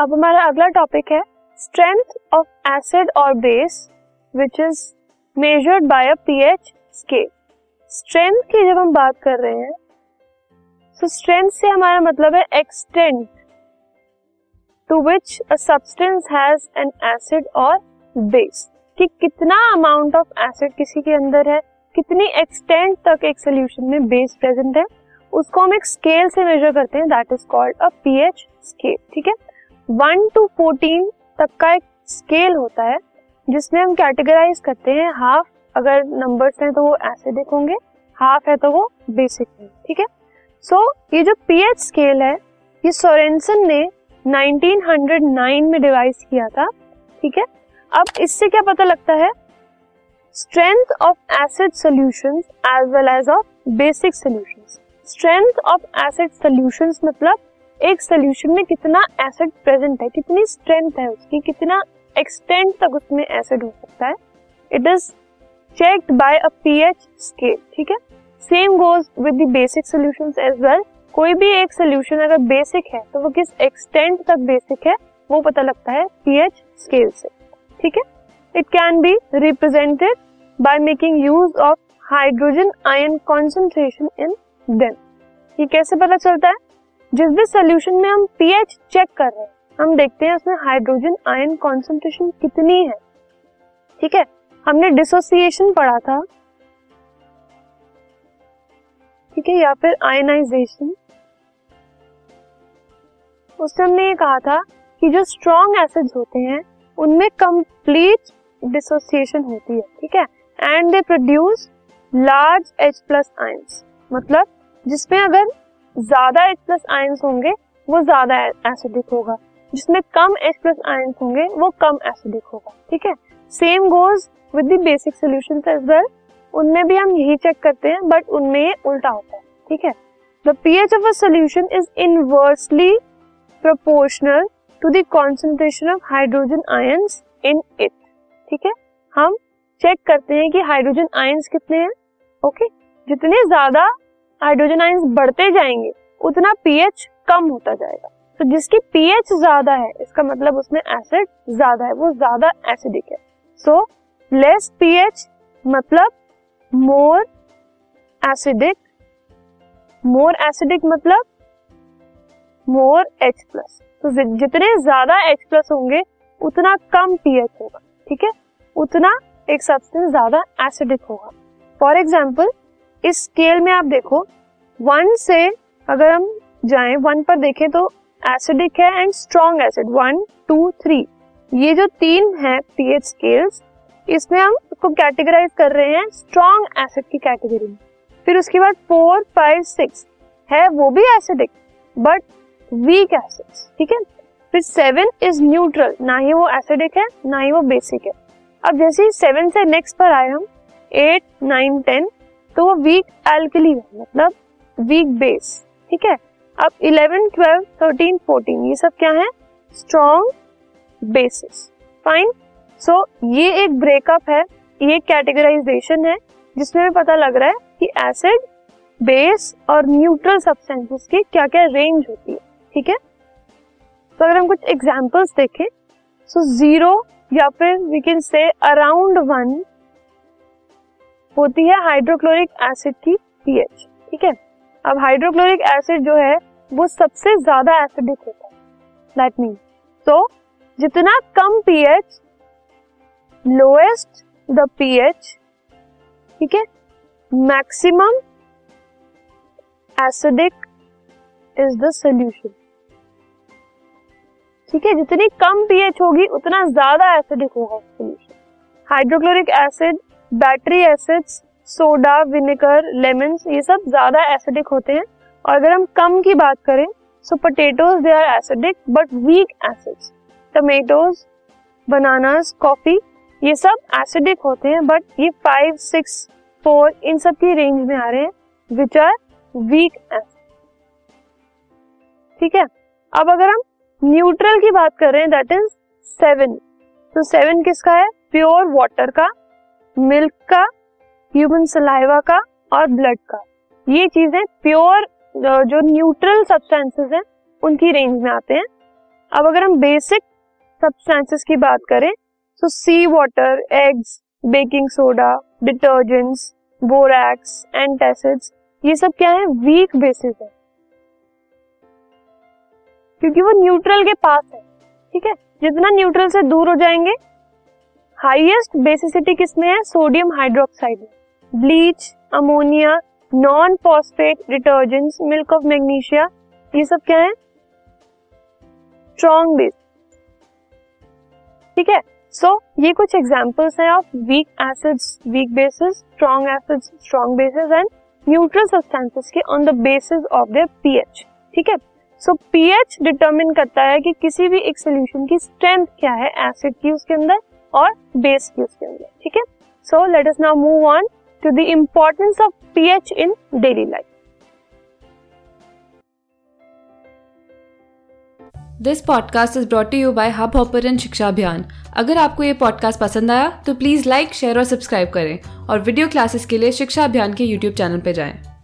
अब हमारा अगला टॉपिक है स्ट्रेंथ ऑफ एसिड और base which is measured by a pH scale. Strength की जब हम बात कर रहे हैं तो स्ट्रेंथ से हमारा मतलब है extent to which a substance has an acid और बेस, कि कितना अमाउंट ऑफ एसिड किसी के अंदर है, कितनी एक्सटेंट तक एक सोल्यूशन में बेस प्रेजेंट है, उसको हम एक स्केल से मेजर करते हैं that is called a pH scale. ठीक है, 1 to 14 तक का एक स्केल होता है जिसमें हम कैटेगराइज करते हैं, हाफ अगर नंबर्स हैं तो वो एसिडिक होंगे, हाफ है तो वो बेसिक होंगे। ठीक है, सो ये जो पीएच स्केल है ये सोरेनसन ने 1909 में डिवाइस किया था। ठीक है, अब इससे क्या पता लगता है, strength of acid solutions as well as of basic solutions. Strength of acid solutions मतलब एक सॉल्यूशन में कितना एसिड प्रेजेंट है, कितनी स्ट्रेंथ है उसकी, कितना एक्सटेंट तक उसमें एसिड हो सकता है। It is checked by a pH scale. ठीक है, same goes with the basic solutions as well. कोई भी एक सॉल्यूशन अगर बेसिक है तो वो किस एक्सटेंट तक बेसिक है वो पता लगता है पीएच स्केल से। ठीक है, it can be represented by making use of hydrogen ion concentration in them. ये कैसे पता चलता है, जिस भी सॉल्यूशन में हम पीएच चेक कर रहे हैं हम देखते हैं उसमें हाइड्रोजन आयन कॉन्सेंट्रेशन कितनी है। ठीक है, हमने डिसोसिएशन पढ़ा था, ठीक है, या फिर आयनाइजेशन, उससे हमने ये कहा था कि जो स्ट्रॉन्ग एसिड्स होते हैं उनमें कंप्लीट डिसोसिएशन होती है। ठीक है, and they produce large H+ ions, मतलब जिसमें अगर ज्यादा H+ आयंस होंगे वो ज्यादा एसिडिक होगा, जिसमें कम H+ आयंस होंगे वो कम एसिडिक होगा। ठीक है, same goes with the basic solutions as well, उनमें भी हम यही चेक करते हैं बट उनमें ये उल्टा होता है। ठीक है, the pH of a solution is inversely proportional to the concentration of hydrogen ions in it. ठीक है, हम चेक करते हैं कि हाइड्रोजन आयंस कितने हैं। ओके, जितने ज्यादा हाइड्रोजन आयंस बढ़ते जाएंगे उतना पीएच कम होता जाएगा। तो जिसकी पीएच ज्यादा है इसका मतलब उसमें एसिड ज्यादा है, वो ज्यादा एसिडिक है। सो लेस पीएच मतलब मोर एसिडिक, मोर एसिडिक मतलब मोर H+। तो जितने ज्यादा H+ होंगे उतना कम pH होगा। ठीक है, उतना एक सब्सटेंस ज्यादा एसिडिक होगा। फॉर एग्जाम्पल इस स्केल में आप देखो 1 से अगर हम जाएं 1 पर देखें तो एसिडिक है एंड स्ट्रॉन्ग एसिड 1, 2, 3 ये जो 3 है pH स्केल्स, इसमें हम उसको कैटेगराइज कर रहे हैं स्ट्रॉन्ग एसिड की कैटेगरी में। फिर उसके बाद 4, 5, 6 है वो भी एसिडिक बट वीक एसिड्स। ठीक है, फिर 7 इज न्यूट्रल, ना ही वो एसिडिक है ना ही वो बेसिक है। अब जैसे ही 7 से नेक्स्ट पर आए हम 8, 9, 10 तो वो वीक एल्कली है मतलब वीक बेस। ठीक है, अब 11, 12, 13, 14 ये सब क्या है, स्ट्रॉन्ग बेसिस। फाइन, सो ये एक ब्रेकअप है, ये कैटेगराइजेशन है जिसमें पता लग रहा है कि एसिड, बेस और न्यूट्रल सब्सटेंसेस की क्या क्या रेंज होती है। ठीक है, तो अगर हम कुछ एग्जांपल्स देखें सो 0 या फिर वी कैन से अराउंड 1 होती है हाइड्रोक्लोरिक एसिड की पीएच। ठीक है, अब हाइड्रोक्लोरिक एसिड जो है वो सबसे ज्यादा एसिडिक होता है, दैट मीन सो जितना कम पीएच, लोएस्ट द पीएच, ठीक है, maximum acidic is the solution. ठीक है, जितनी कम पीएच होगी उतना ज्यादा एसिडिक होगा solution. Hydrochloric acid, battery acids, soda, vinegar, lemon ये सब ज्यादा एसिडिक होते हैं। और अगर हम कम की बात करें so potatoes they are acidic but weak acids, tomatoes, bananas, coffee ये सब एसिडिक होते हैं बट ये 5, 6, 4 इन सब की रेंज में आ रहे हैं विच आर वीक एसिड। ठीक है, अब अगर हम न्यूट्रल की बात कर रहे हैं दैट इज 7, तो 7 किसका है, प्योर वाटर का, मिल्क का, ह्यूमन सलाइवा का और ब्लड का। ये चीजें प्योर जो न्यूट्रल सब्सटेंसेस हैं उनकी रेंज में आते हैं। अब अगर हम बेसिक सब्सटेंसेस की बात करें तो sea water, eggs, baking soda, detergents, borax, antacids, ये सब क्या है, वीक बेसिस है क्योंकि वो न्यूट्रल के पास है। ठीक है, जितना न्यूट्रल से दूर हो जाएंगे। हाईएस्ट बेसिसिटी किसमें है, सोडियम हाइड्रोक्साइड में। Bleach, ammonia, non phosphate, detergents, milk of magnesia, ये सब क्या है, स्ट्रॉन्ग बेस। ठीक है, सो ये कुछ एग्जांपल्स हैं of weak acids, weak bases, strong acids, strong bases and neutral substances के on the basis of their pH. ठीक है, सो पीएच डिटरमिन करता है कि किसी भी एक सॉल्यूशन की स्ट्रेंथ क्या है, एसिड की उसके अंदर और बेस की उसके अंदर। ठीक है, so let us now move on to the importance of pH in daily life. This podcast is brought to you by Hubhopper and शिक्षा अभियान। अगर आपको ये पॉडकास्ट पसंद आया तो प्लीज़ लाइक, शेयर और सब्सक्राइब करें और वीडियो क्लासेस के लिए शिक्षा अभियान के यूट्यूब चैनल पर जाएं।